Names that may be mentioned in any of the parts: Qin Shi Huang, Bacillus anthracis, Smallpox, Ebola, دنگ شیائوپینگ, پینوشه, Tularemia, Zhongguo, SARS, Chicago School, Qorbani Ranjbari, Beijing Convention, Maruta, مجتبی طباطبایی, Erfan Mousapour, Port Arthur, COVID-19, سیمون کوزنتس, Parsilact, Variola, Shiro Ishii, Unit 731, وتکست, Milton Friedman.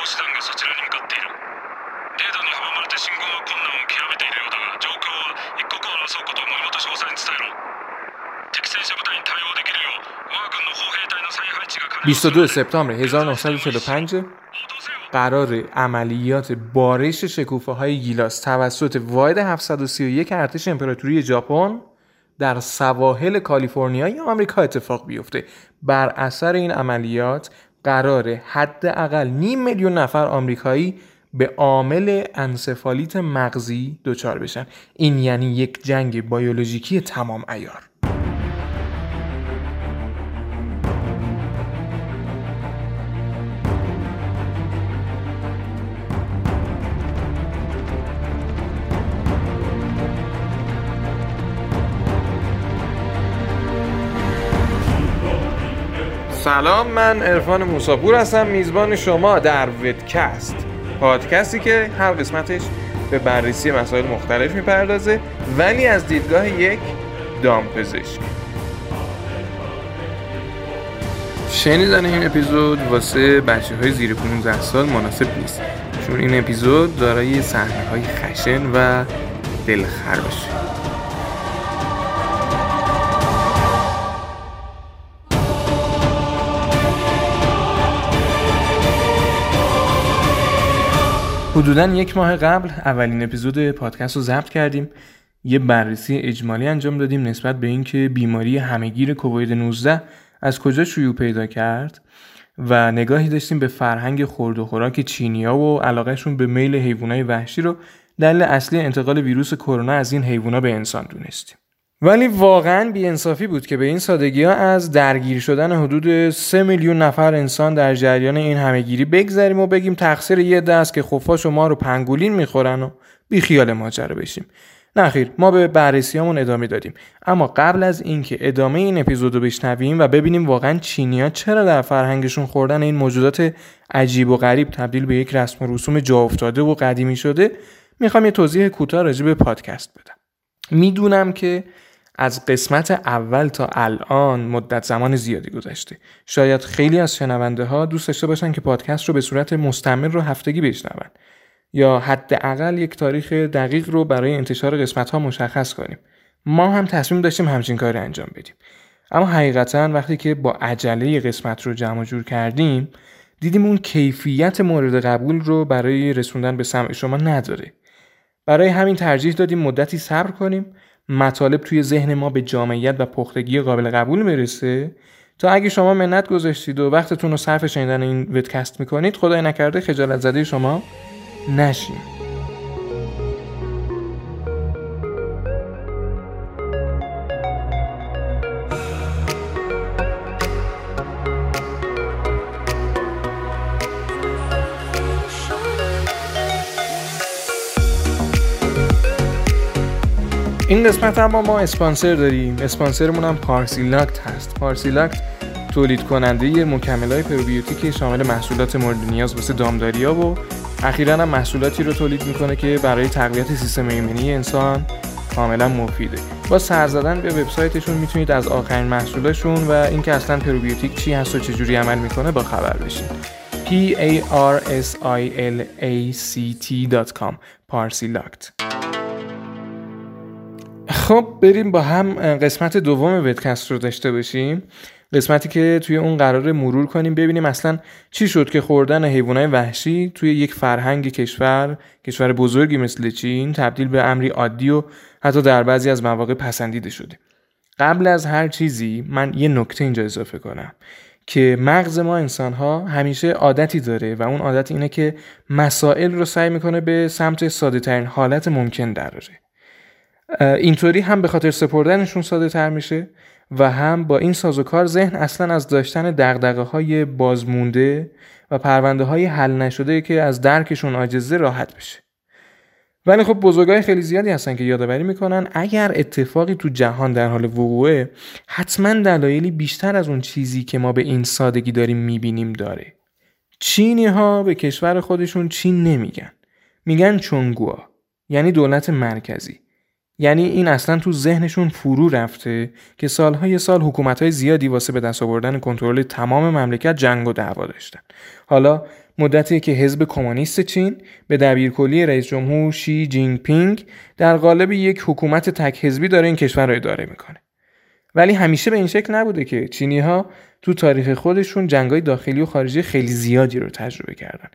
防止団がそちらに向かっている。レーダーに阻まれて信号は困難を極めているようだが、状況は一刻を争うことを森本少佐に伝えろ。敵戦車部隊に対応できるよう、我が軍の砲兵隊の再配置が可能。22 سپتامبر 1945 قرار عملیات بارش شکوفه‌های گیلاس توسط واحد 731 ارتش امپراتوری ژاپن در سواحل کالیفرنیای آمریکا اتفاق بیفته. بر اثر این عملیات قرار حداقل 500,000 نفر آمریکایی به عامل انسفالیت مغزی دچار بشن. این یعنی یک جنگ بیولوژیکی تمام عیار. سلام، من عرفان موساپور هستم، میزبان شما در وتکست، پادکستی که هر قسمتش به بررسی مسائل مختلف میپردازه ولی از دیدگاه یک دامپزشک. شنیدن این اپیزود واسه بچه‌های زیر 15 سال مناسب نیست، چون این اپیزود دارای صحنه‌های خشن و دلخراشه. حدوداً یک ماه قبل اولین اپیزود پادکست رو ضبط کردیم، یه بررسی اجمالی انجام دادیم نسبت به اینکه بیماری همهگیر کووید 19 از کجا شیوع پیدا کرد و نگاهی داشتیم به فرهنگ خورد و خوراک چینی‌ها و علاقهشون به میل حیوانات وحشی رو دلیل اصلی انتقال ویروس کرونا از این حیوانات به انسان دونستیم. ولی واقعاً بی‌انصافی بود که به این سادگی‌ها از درگیر شدن حدود 3,000,000 نفر انسان در جریان این همه‌گیری بگذریم و بگیم تقصیر یه دست که خفا شما رو پنگولین می‌خورن و بیخیال ماجرا بشیم. نه خیر، ما به بررسیامون ادامه دادیم. اما قبل از اینکه ادامه این اپیزودو بشنویم و ببینیم واقعاً چینی‌ها چرا در فرهنگشون خوردن این موجودات عجیب و غریب تبدیل به یک رسم و رسوم جاافتاده و قدیمی شده، می‌خوام یه توضیح کوتاه راجع به پادکست بدم. میدونم که از قسمت اول تا الان مدت زمان زیادی گذشته. شاید خیلی از شنونده ها دوست داشته باشن که پادکست رو به صورت مستمر رو هفتگی بشنون یا حداقل یک تاریخ دقیق رو برای انتشار قسمت ها مشخص کنیم. ما هم تصمیم داشتیم همچین کاری انجام بدیم. اما حقیقتا وقتی که با عجله قسمت رو جمع جور کردیم، دیدیم اون کیفیت مورد قبول رو برای رسوندن به سمع شما نداره. برای همین ترجیح دادیم مدتی صبر کنیم، مطالب توی ذهن ما به جامعیت و پختگی قابل قبول میرسه، تا اگه شما منت گذاشتید و وقتتون رو صرف شنیدن این وتکست میکنید، خدای نکرده خجالت زده شما نشین. این قسمت هم ما اسپانسر داریم. اسپانسرمون هم پارسیلاکت هست. پارسیلاکت تولید کننده مکمل‌های پروبیوتیک شامل محصولات مورد نیاز مثل دامداری‌ها و اخیراً هم محصولاتی رو تولید می‌کنه که برای تقویت سیستم ایمنی انسان کاملاً مفیده. با سر زدن به وبسایتشون میتونید از آخرین محصولاشون و اینکه اصلاً پروبیوتیک چی هست و چجوری عمل می‌کنه با خبر بشید. parsilact.com پارسیلاکت. خب بریم با هم قسمت دوم وتکست رو داشته باشیم، قسمتی که توی اون قراره مرور کنیم ببینیم اصلا چی شد که خوردن حیوانات وحشی توی یک فرهنگ کشور بزرگی مثل چین تبدیل به امری عادی و حتی در بعضی از مواقع پسندیده شده. قبل از هر چیزی من یه نکته اینجا اضافه کنم که مغز ما انسان‌ها همیشه عادتی داره و اون عادت اینه که مسائل رو سعی می‌کنه به سمت ساده‌ترین حالت ممکن دراره. اینطوری هم به خاطر سپردنشون ساده تر میشه و هم با این سازوکار ذهن اصلا از داشتن دغدغه های بازمونده و پرونده های حل نشده که از درکشون عاجزه راحت بشه. ولی خب بزرگای خیلی زیادی هستن که یادآوری میکنن اگر اتفاقی تو جهان در حال وقوعه، حتما دلایلی بیشتر از اون چیزی که ما به این سادگی داریم میبینیم داره. چینی ها به کشور خودشون چین نمیگن، میگن چونگوا، یعنی دولت مرکزی. یعنی این اصلا تو ذهنشون فرو رفته که سالهای سال حکومت‌های زیادی واسه به دست آوردن کنترل تمام مملکت جنگ و دعوا داشتن. حالا مدتی که حزب کمونیست چین به دبیرکلی رئیس جمهور شی جین پینگ در قالب یک حکومت تک حزبی داره این کشور رو اداره میکنه. ولی همیشه به این شکل نبوده که چینی‌ها تو تاریخ خودشون جنگ‌های داخلی و خارجی خیلی زیادی رو تجربه کردن.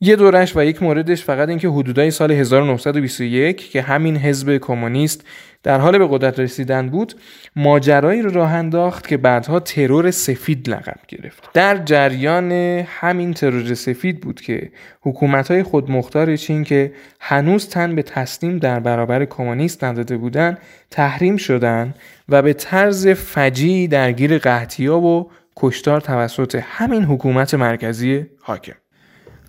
یه دورش و یک موردش فقط این که حدودای سال 1921 که همین حزب کمونیست در حال به قدرت رسیدن بود، ماجرایی رو راه انداخت که بعدها ترور سفید لقب گرفت. در جریان همین ترور سفید بود که حکومت‌های خودمختار چین که هنوز تن به تسلیم در برابر کمونیست نداده بودن، تحریم شدن و به طرز فجیعی درگیر قحطی‌ها و کشتار توسط همین حکومت مرکزی حاکم.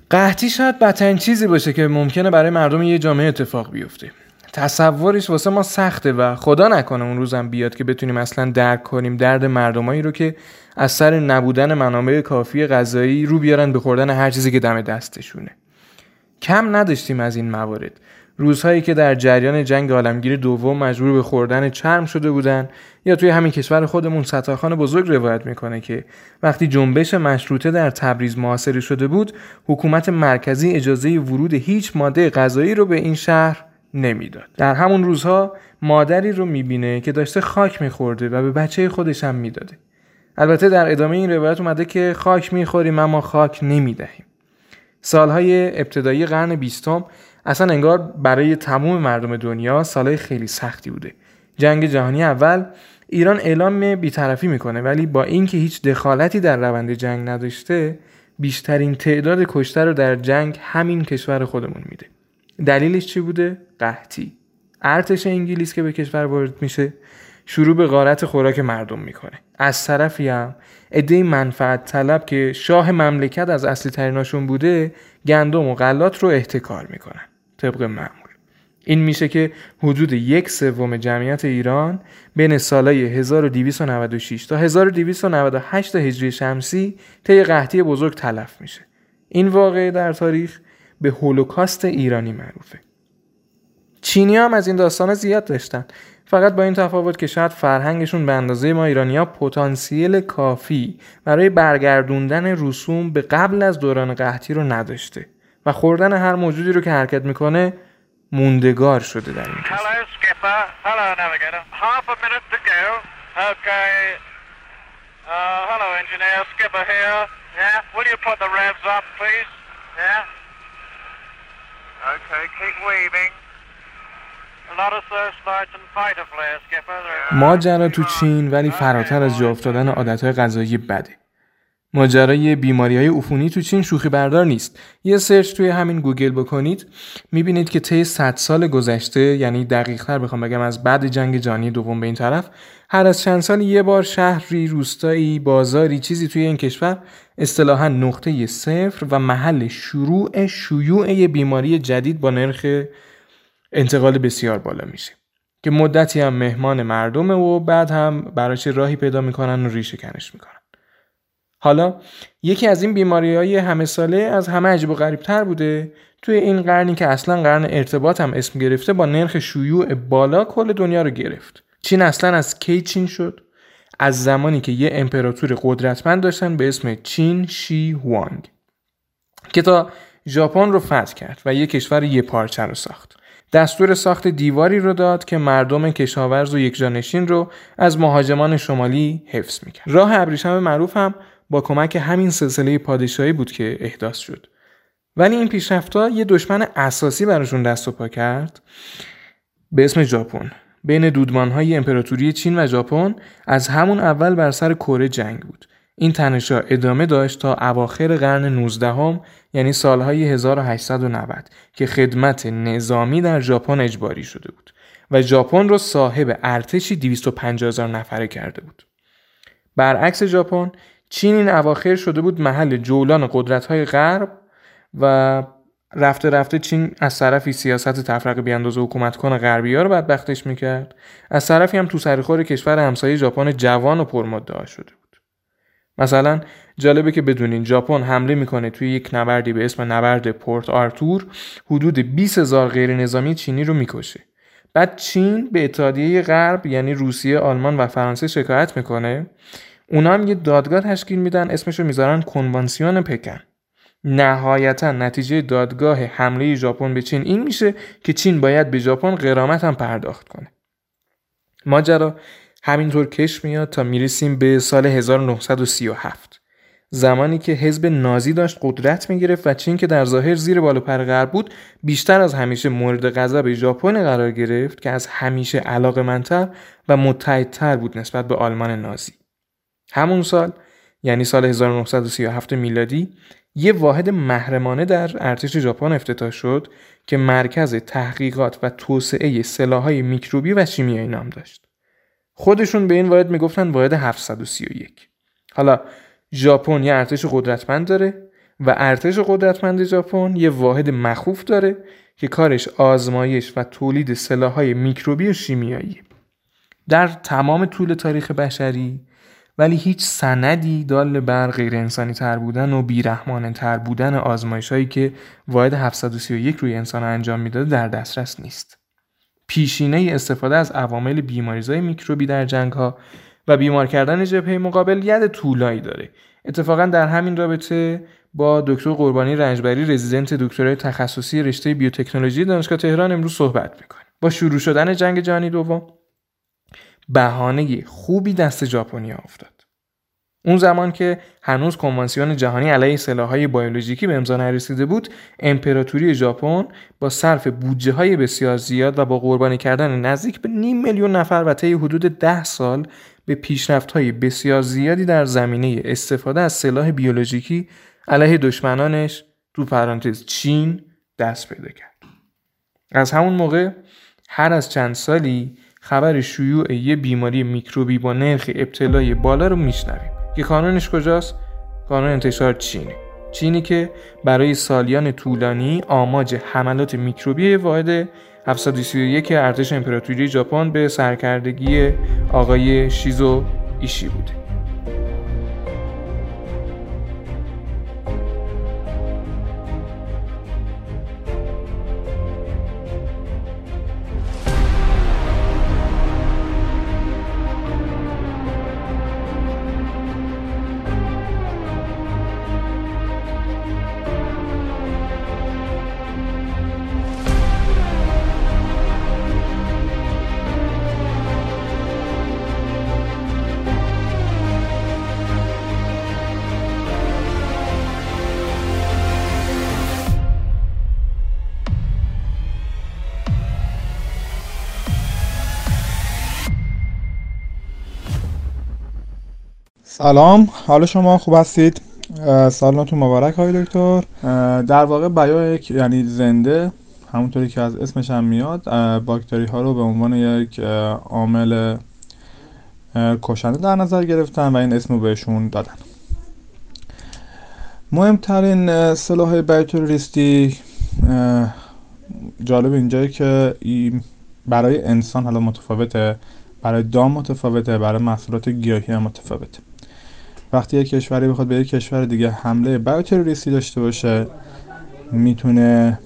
قحطی شاید بدترین چیزی باشه که ممکنه برای مردم یه جامعه اتفاق بیفته. تصورش واسه ما سخته و خدا نکنه اون روزم بیاد که بتونیم اصلا درک کنیم درد مردمایی رو که از سر نبودن منابع کافی غذایی رو بیارن به خوردن هر چیزی که دم دستشونه. کم نداشتیم از این موارد. روزهایی که در جریان جنگ عالمگیر دوم مجبور به خوردن چرم شده بودن، یا توی همین کشور خودمون ستارخان بزرگ روایت میکنه که وقتی جنبش مشروطه در تبریز محاصره شده بود، حکومت مرکزی اجازه ورود هیچ ماده غذایی رو به این شهر نمیداد. در همون روزها مادری رو میبینه که داشته خاک میخورده و به بچه خودش هم میداده. البته در ادامه این روایت اومده که خاک میخوریم اما خاک نمیدهیم. سالهای ابتدایی قرن 20م اصلا انگار برای تمام مردم دنیا سالهای خیلی سختی بوده. جنگ جهانی اول، ایران اعلام بی‌طرفی میکنه ولی با اینکه هیچ دخالتی در روند جنگ نداشته، بیشترین تعداد کشته رو در جنگ همین کشور خودمون میده. دلیلش چی بوده؟ قحطی. ارتش انگلیس که به کشور وارد میشه، شروع به غارت خوراک مردم میکنه. از طرفی هم عده منفعت طلب که شاه مملکت از اصلی تریناشون بوده، گندم و غلات رو احتکار میکنن طبق معمول. این میشه که حدود 1/3 جمعیت ایران بین سالهای 1296 تا 1298 هجری شمسی طی قحطی بزرگ تلف میشه. این واقعه در تاریخ به هولوکاست ایرانی معروفه. چینی هم از این داستانا زیاد داشتن، فقط با این تفاوت که شاید فرهنگشون به اندازه ما ایرانی‌ها پتانسیل کافی برای برگردوندن رسوم به قبل از دوران قحطی رو نداشته و خوردن هر موجودی رو که حرکت میکنه موندگار شده در این کشور. ماجرا تو چین ولی فراتر از جا افتادن عادتهای غذایی بده. ماجرای بیماری‌های عفونی تو چین شوخی بردار نیست. یه سرچ توی همین گوگل بکنید می‌بینید که طی 100 سال گذشته، یعنی دقیق‌تر بخوام بگم از بعد جنگ جهانی دوم به این طرف، هر از چند سال یه بار شهری، روستایی، بازاری، چیزی توی این کشور اصطلاحاً نقطه صفر و محل شروع شیوع بیماری جدید با نرخ انتقال بسیار بالا میشه که مدتی هم مهمان مردمه و بعد هم براش راهی پیدا میکنن و ریشه کنش میکنن. حالا یکی از این بیماری‌های همه ساله از همه عجیب و غریب‌تر بوده. توی این قرنی که اصلا قرن ارتباط هم اسم گرفته، با نرخ شیوع بالا کل دنیا رو گرفت. چین اصلا از کی چین شد؟ از زمانی که یه امپراتور قدرتمند داشتن به اسم چین شی هوانگ که تا ژاپن رو فتح کرد و یه کشور یه پارچه رو ساخت. دستور ساخت دیواری رو داد که مردم کشاورز و یکجانشین رو از مهاجمان شمالی حفظ میکرد. راه ابریشم معروف هم با کمک همین سلسله پادشاهی بود که احداث شد. ولی این پیشرفت‌ها یه دشمن اساسی براشون دست و پا کرد به اسم ژاپن. بین دودمان‌های امپراتوری چین و ژاپن از همون اول بر سر کره جنگ بود. این تنش‌ها ادامه داشت تا اواخر قرن 19 یعنی سالهای 1890 که خدمت نظامی در ژاپن اجباری شده بود و ژاپن رو صاحب ارتشی 250,000 نفره کرده بود. برعکس ژاپن، چین این اواخر شده بود محل جولان قدرت‌های غرب و رفته رفته چین از طرفی سیاست تفرقه بیانداز و حکومت‌کن غربی‌ها رو بدبختش می‌کرد، از طرفی هم تو سرخور کشور همسایه ژاپن جوان و پرمدعا شده بود. مثلا جالبه که بدونین ژاپن حمله میکنه توی یک نبردی به اسم نبرد پورت آرتور، حدود 20,000 غیر نظامی چینی رو میکشه. بعد چین به اتحادیه غرب یعنی روسیه، آلمان و فرانسه شکایت میکنه. اونا هم یه دادگاه تشکیل میدن، اسمشو میذارن کنوانسیون پکن. نهایتا نتیجه دادگاه حمله ژاپن به چین این میشه که چین باید به ژاپن غرامت هم پرداخت کنه. ماجرا همینطور کش میاد تا میرسیم به سال 1937، زمانی که حزب نازی داشت قدرت میگرفت و چین که در ظاهر زیر بال و پر غرب بود بیشتر از همیشه مورد غضب ژاپن قرار گرفت که از همیشه علاقه‌مندتر و متحدتر بود نسبت به آلمان نازی. همون سال یعنی سال 1937 میلادی یه واحد محرمانه در ارتش ژاپن افتتاح شد که مرکز تحقیقات و توسعه سلاح‌های میکروبی و شیمیایی نام داشت. خودشون به این واحد میگفتن واحد 731. حالا ژاپن یه ارتش قدرتمند داره و ارتش قدرتمند ژاپن یه واحد مخوف داره که کارش آزمایش و تولید سلاح‌های میکروبی و شیمیایی. در تمام طول تاریخ بشری ولی هیچ سندی دال بر غیر انسانی تر بودن و بیرحمانه تر بودن آزمایش‌هایی که واحد 731 روی انسان انجام میداد در دسترس نیست. پیشینه استفاده از عوامل بیماری‌های میکروبی در جنگ‌ها و بیمار کردن جبهه مقابل ید طولایی داره. اتفاقا در همین رابطه با دکتر قربانی رنجبری، رزیدنت دکترای تخصصی رشته بیوتکنولوژی دانشگاه تهران، امروز صحبت می‌کنیم. با شروع شدن جنگ جهانی دوم بهانه خوبی دست ژاپنیا افتاد. اون زمان که هنوز کنوانسیون جهانی علیه سلاح‌های بیولوژیکی به امضا نرسیده بود، امپراتوری ژاپن با صرف بودجه‌های بسیار زیاد و با قربانی کردن نزدیک به 500,000 نفر و طی حدود 10 سال به پیشرفت‌های بسیار زیادی در زمینه استفاده از سلاح بیولوژیکی علیه دشمنانش (چین) دست پیدا کرد. از همون موقع هر از چند سالی خبر شیوع یه بیماری میکروبی با نرخ ابتلای بالا رو میشنویم که کانونش کجاست؟ کانون انتشار چینه. چینی که برای سالیان طولانی آماج حملات میکروبی واحد 731 ارتش امپراتوری ژاپن به سرکردگی آقای شیزو ایشی بوده. سلام، حال شما خوب هستید؟ سالتون مبارک های دکتر. در واقع بیو یعنی زنده، همونطوری که از اسمش هم میاد، باکتری ها رو به عنوان یک عامل کشنده در نظر گرفتن و این اسم رو بهشون دادن. مهمترین سلاح بیوتروریستی جالب اینجایی که برای انسان حالا متفاوته، برای دام متفاوته، برای محصولات گیاهی هم متفاوته. وقتی یک کشوری بخواد به یک کشور دیگه حمله بیوتروریستی داشته باشه، میتونه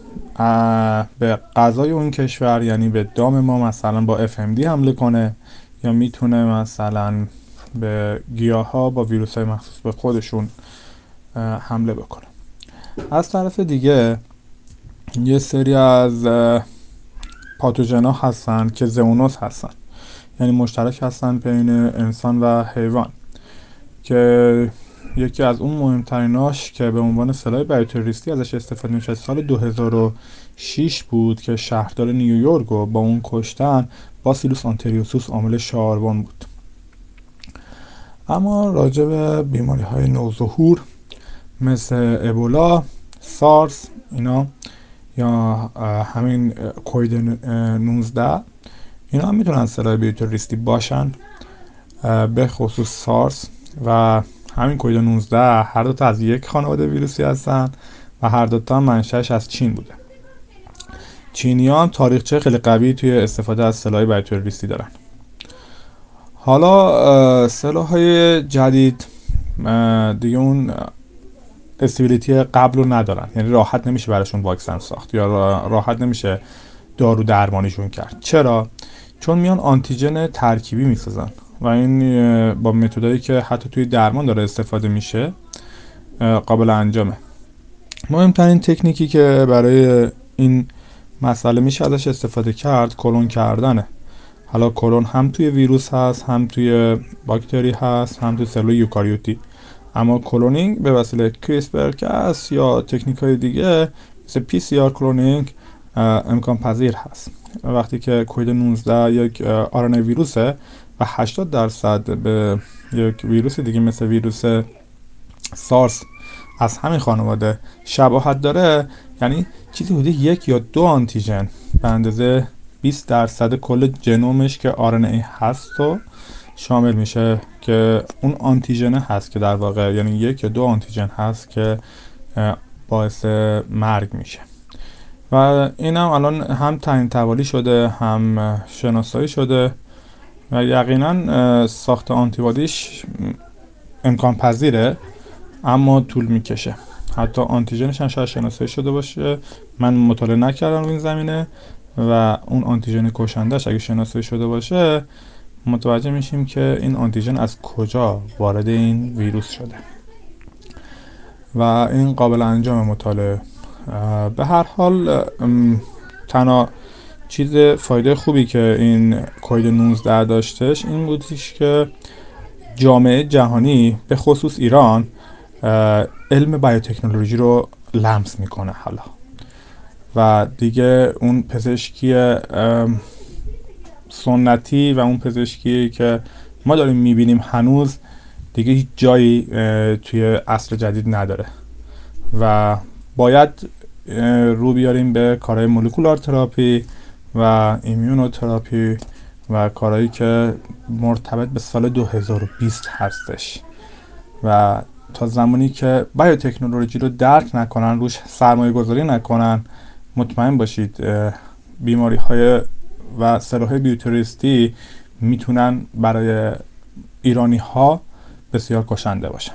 به غذای اون کشور یعنی به دام ما مثلا با FMD حمله کنه، یا میتونه مثلا به گیاه ها با ویروس های مخصوص به خودشون حمله بکنه. از طرف دیگه یه سری از پاتوژن ها هستن که زئونوز هستن، یعنی مشترک هستن بین انسان و حیوان، که یکی از اون مهمتریناش که به عنوان سلاح بیوتروریستی ازش استفاده میشه سال 2006 بود که شهردار نیویورک رو با اون کشتن، باسیلوس آنتریوسوس عامل شاروان بود. اما راجع به بیماری های نوظهور مثل ابولا، سارس اینا یا همین کوید 19 اینا هم میتونن سلاح بیوتروریستی باشن، به خصوص سارس و همین کوید 19. هر دوتا از یک خانواده ویروسی هستن و هر دوتا منشأش از چین بوده. چینی‌ها هم تاریخچه خیلی قوی توی استفاده از سلاح بیوتروریستی دارن. حالا سلاح‌های جدید دیگه اون استیبیلیتی قبل رو ندارن، یعنی راحت نمیشه براشون واکسن ساخت یا راحت نمیشه دارو درمانیشون کرد. چرا؟ چون میان آنتیژن ترکیبی میسازن و این با متدایی که حتی توی درمان داره استفاده میشه قابل انجامه. مهمترین تکنیکی که برای این مسئله میشه ازش استفاده کرد کلون کردنه. حالا کلون هم توی ویروس هست، هم توی باکتری هست، هم توی سلول یوکاریوتی. اما کلونینگ به وسیله کریسپر کاس یا تکنیک‌های دیگه مثل پی سی آر کلونینگ امکان پذیر هست. وقتی که کووید 19 یک آرن ویروسه و 80% به یک ویروس دیگه مثل ویروس سارس از همین خانواده شباهت داره، یعنی چیزی حدود 1 یا 2 آنتیژن به اندازه 20% کل جنومش که آرن‌ای هست و شامل میشه که اون آنتیژن هست که در واقع یعنی 1 یا 2 آنتیژن هست که باعث مرگ میشه. و این هم الان هم تعیین توالی شده هم شناسایی شده و یقینا ساخت آنتیبادیش امکان پذیره اما طول میکشه. حتی آنتیژنش هم شاید شناسایی شده باشه، من مطالعه نکردم این زمینه، و اون آنتیژن کشندهش اگه شناسایی شده باشه متوجه میشیم که این آنتیژن از کجا وارد این ویروس شده و این قابل انجام مطالعه. به هر حال تنها چیز فایده خوبی که این کووید 19 داشتش این بودیش که جامعه جهانی به خصوص ایران علم بیوتکنولوژی رو لمس میکنه حالا و دیگه اون پزشکی سنتی و اون پزشکی که ما داریم میبینیم هنوز دیگه هیچ جایی توی عصر جدید نداره و باید رو بیاریم به کارهای مولکولار تراپی و ایمیونوتراپی و کارهایی که مرتبط به سال 2020 هستش. و تا زمانی که بیوتکنولوژی رو درک نکنن، روش سرمایه گذاری نکنن، مطمئن باشید بیماری های و سلاح بیوتریستی میتونن برای ایرانی ها بسیار کشنده باشن،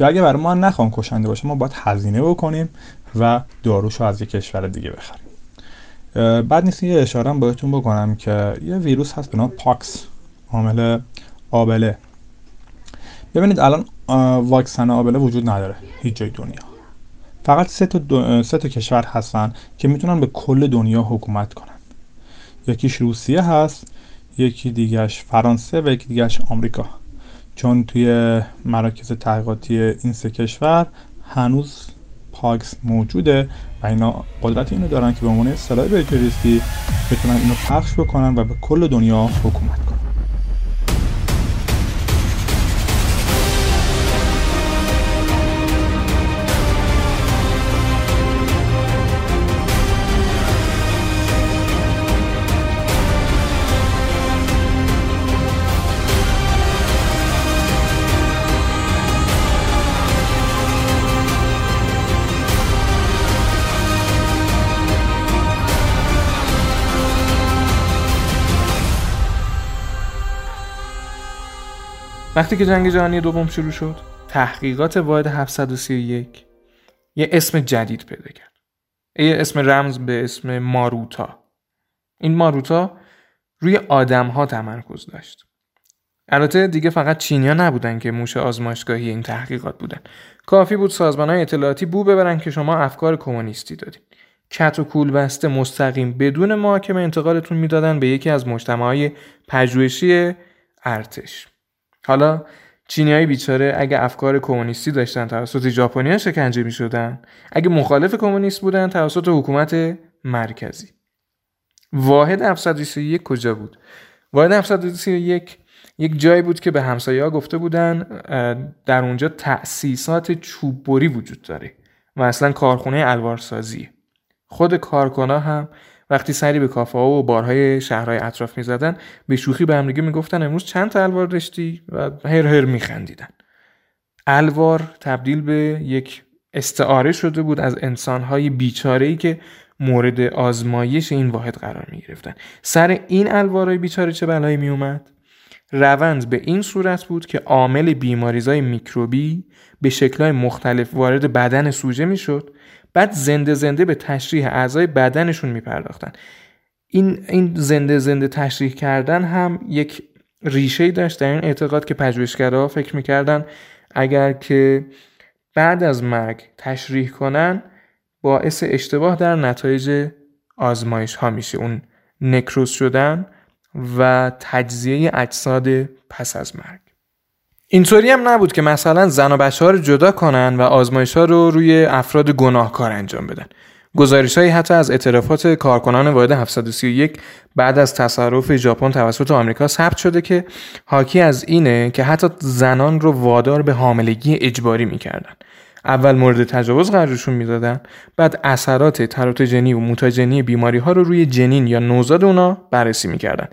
یا اگه برای ما نخوان کشنده باشن ما باید هزینه بکنیم و داروشو از یک کشور دیگه بخریم. بعد نیست یه اشاره هم بهتون بکنم که یه ویروس هست به نام پاکس، عامل آبله. ببینید الان واکسن آبله وجود نداره هیچ جای دنیا، فقط سه تا کشور هستن که میتونن به کل دنیا حکومت کنن. یکیش روسیه هست، یکی دیگهش فرانسه و یکی دیگهش آمریکا، چون توی مراکز تحقیقاتی این سه کشور هنوز پاکس موجوده و اینا قدرت اینو دارن که به عنوان سلاح بیوتریستی بتونن اینو پخش بکنن و به کل دنیا حکومت کنن. وقتی که جنگ جهانی دوم شروع شد، تحقیقات واحد 731 یه اسم جدید پیدا کرد. یه اسم رمز به اسم ماروتا. این ماروتا روی آدم‌ها تمرکز داشت. البته دیگه فقط چینی‌ها نبودن که موش آزمایشگاهی این تحقیقات بودن. کافی بود سازمان‌های اطلاعاتی بو ببرن که شما افکار کمونیستی دارین. کت و کول بسته مستقیم بدون محاکمه انتقالتون میدادن به یکی از مجتمع‌های پژوهشی ارتش. حالا چینیای بیچاره اگه افکار کمونیستی داشتن توسط ژاپنی‌ها شکنجه می‌شدن، اگه مخالف کمونیست بودن توسط حکومت مرکزی. واحد 731 کجا بود؟ واحد 731 یک جایی بود که به همسایه‌ها گفته بودن در اونجا تأسیسات چوب‌بری وجود داره و اصلا کارخونه الوارسازی. خود کارکن‌ها هم وقتی سری به کافه‌ها و بارهای شهرهای اطراف می‌زدن به شوخی به هم دیگه می‌گفتن امروز چند تا الوار داشتی و هر هر می‌خندیدن. الوار تبدیل به یک استعاره شده بود از انسان‌های بیچاره‌ای که مورد آزمایش این واحد قرار می‌گرفتن. سر این الوارهای بیچاره چه بلایی میومد؟ روند به این صورت بود که عامل بیماری‌های میکروبی به شکل‌های مختلف وارد بدن سوژه می‌شد، بعد زنده به تشریح اعضای بدنشون میپرداختن. این زنده تشریح کردن هم یک ریشه‌ای داشت در این اعتقاد که پژوهشگرها فکر می‌کردن اگر که بعد از مرگ تشریح کنن باعث اشتباه در نتایج آزمایش ها میشه، اون نکروز شدن و تجزیه اجساد پس از مرگ. اینطوری هم نبود که مثلا زن و بچه‌ها رو جدا کنن و آزمایش ها رو روی افراد گناهکار انجام بدن. گزارش‌هایی حتی از اعترافات کارکنان واحد 731 بعد از تصرف ژاپن توسط آمریکا ثبت شده که حاکی از اینه که حتی زنان رو وادار به حاملگی اجباری می‌کردن. اول مورد تجاوز قرارشون می‌دادن، بعد اثرات تراتوجنی و موتاجنی بیماری‌ها رو روی جنین یا نوزاد اونا بررسی می‌کردن.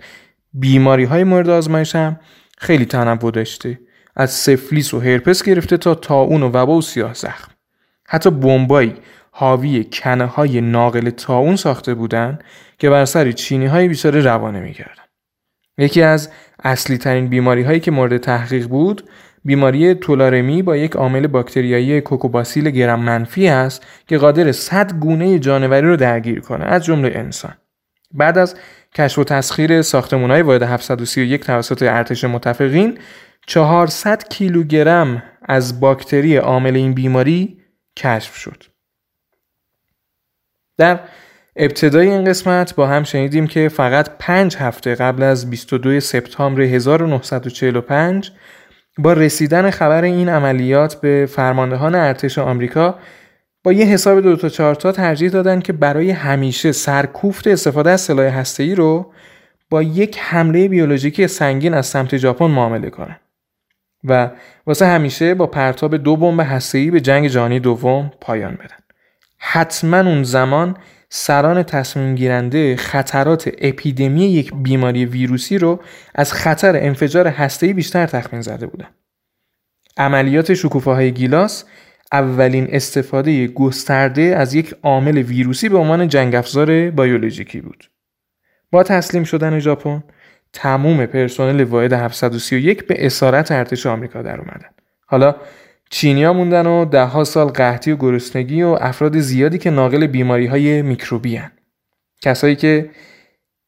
بیماری‌های مورد آزمایش هم خیلی تنوع داشته، از سفلیس و هرپس گرفته تا طاعون و وبا و سیاه زخم. حتی بمبئی حاوی کنه‌های ناقل طاعون ساخته بودن که بر سر چینی‌های بیچاره روانه می‌کردن. یکی از اصلی ترین بیماری‌هایی که مورد تحقیق بود، بیماری تولارمی با یک عامل باکتریایی کوکوباسیل گرم منفی است که قادر 100 گونه جانوری رو درگیر کنه، از جمله انسان. بعد از کشف و تسخیر ساختمان‌های واحد 731 توسط ارتش متفقین، 400 کیلوگرم از باکتری عامل این بیماری کشف شد. در ابتدای این قسمت با هم شنیدیم که فقط 5 هفته قبل از 22 سپتامبر 1945 با رسیدن خبر این عملیات به فرماندهان ارتش آمریکا با یه حساب 2 تا 4 تا ترجیح دادن که برای همیشه سرکوفت استفاده از سلاح هسته‌ای رو با یک حمله بیولوژیکی سنگین از سمت ژاپن معامله کنن و واسه همیشه با پرتاب 2 بمب هسته‌ای به جنگ جهانی دوم پایان بدن. حتما اون زمان سران تصمیم گیرنده خطرات اپیدمی یک بیماری ویروسی رو از خطر انفجار هسته‌ای بیشتر تخمین زده بودن. عملیات شکوفه‌های گیلاس اولین استفاده گسترده از یک عامل ویروسی به عنوان جنگ‌افزار بیولوژیکی بود. با تسلیم شدن ژاپن، تمام پرسنل واحد 731 به اسارت ارتش آمریکا در اومدن. حالا چینی‌ها موندن و 10 سال قحطی و گرسنگی و افراد زیادی که ناقل بیماری‌های میکروبی هستند. کسایی که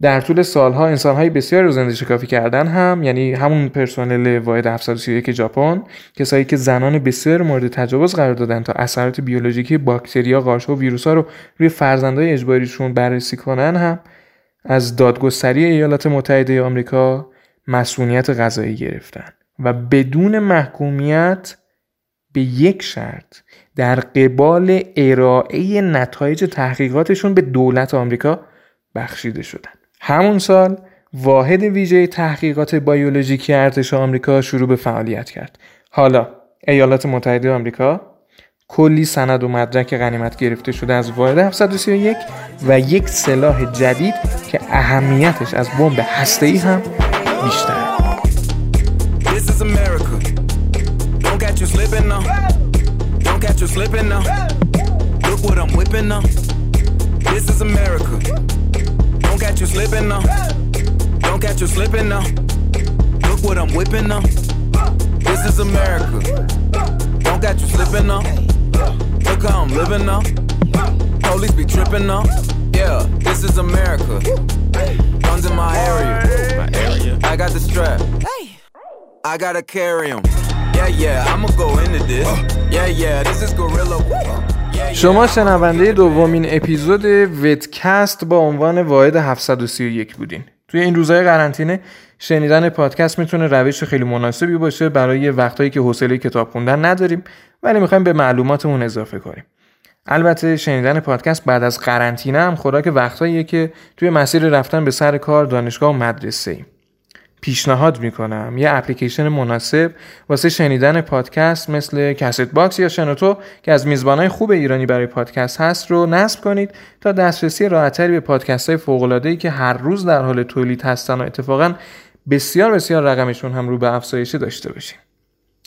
در طول سالها انسان‌های بسیار رو زنده شکافی کردن هم، یعنی همون پرسنل واحد 731 ژاپن، کسایی که زنان بسیار مورد تجاوز قرار دادن تا اثرات بیولوژیکی باکتریا، قارچ‌ها و ویروس‌ها رو روی فرزندای اجباریشون بررسی کنن هم از دادگستری ایالات متحده آمریکا مسئولیت قضایی گرفتن و بدون محکومیت به یک شرط در قبال ارائه نتایج تحقیقاتشون به دولت آمریکا بخشیده شدن. همون سال واحد ویژه تحقیقات بیولوژیکی ارتش آمریکا شروع به فعالیت کرد. حالا ایالات متحده آمریکا کلی سند و مدرک غنیمت گرفته شده از واحد 731 و یک سلاح جدید که اهمیتش از بمب هسته‌ای هم بیشتره. Don't catch you slipping now. Look what I'm whipping now. This is America. Don't catch you slipping now. Look what I'm whipping now. This is America. Don't catch you slipping now. Look how I'm living now. Police be tripping now. Yeah, this is America. Guns in my area. I got the strap. I gotta carry 'em. I'ma go into this. This is gorilla. شما شنونده دومین اپیزود وتکست با عنوان واحد 731 بودین. توی این روزهای قرنطینه شنیدن پادکست میتونه روش خیلی مناسبی باشه برای وقتایی که حوصله کتاب خوندن نداریم ولی میخوایم به معلوماتمون اضافه کنیم. البته شنیدن پادکست بعد از قرنطینه هم خوراک وقتاییه که توی مسیر رفتن به سر کار، دانشگاه و مدرسه‌ایم. پیشنهاد میکنم یه اپلیکیشن مناسب واسه شنیدن پادکست مثل Castbox یا شنوتو که از میزبانای خوب ایرانی برای پادکست هست رو نصب کنید تا دسترسی راحت‌تری به پادکست‌های فوق‌العاده‌ای که هر روز در حال تولید هستن و اتفاقاً بسیار بسیار رقمشون هم رو به افزایش داشته باشیم.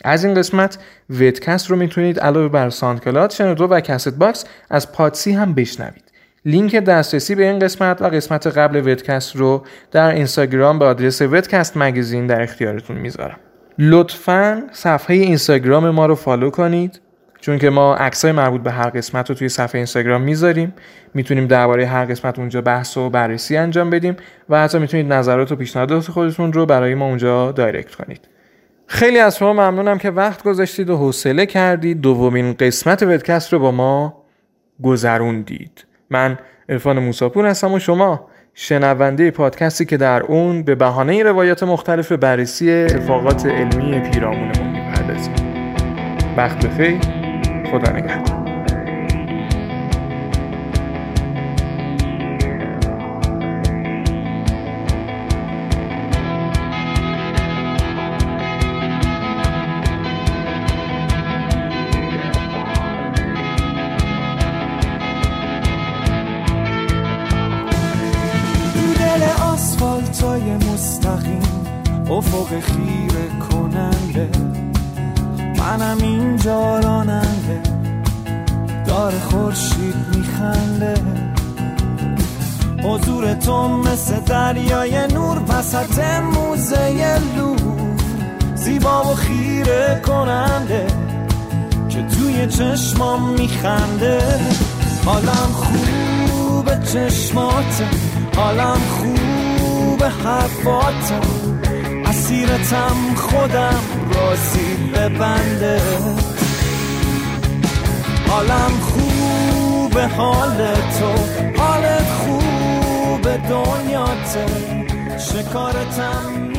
از این قسمت وتکست رو میتونید علاوه بر ساندکلاد، شنوتو و Castbox از پادسی هم بشنوید. لینک دسترسی به این قسمت و قسمت قبل وتکست رو در اینستاگرام به آدرس وتکست مگزین در اختیارتون میذارم. لطفاً صفحه اینستاگرام ما رو فالو کنید چون که ما عکسای مربوط به هر قسمت رو توی صفحه اینستاگرام میذاریم، میتونیم درباره هر قسمت اونجا بحث و بررسی انجام بدیم و حتی میتونید نظرات و پیشنهادات خودتون رو برای ما اونجا دایرکت کنید. خیلی از شما ممنونم که وقت گذاشتید و حوصله کردید دومین قسمت وتکست رو با ما گذروندید. من عرفان موساپور هستم و شما شنونده پادکستی که در اون به بهانه روایات مختلف بررسی اتفاقات علمی پیرامونمون می‌پردازیم. وقت بخیر، خدا نگهدار. افق خیره کننده منم اینجا راننده، داره خورشید میخنده، حضور تو مثل دریای نور وسط موزه لور، زیبا و خیره کننده که توی چشمام میخنده. حالم خوبه چشمات، حالم خوبه حرفات، سیرتم خودم راسی ببنده. حالم خوبه حال تو، حالت خوبه دنیاته، شکارتم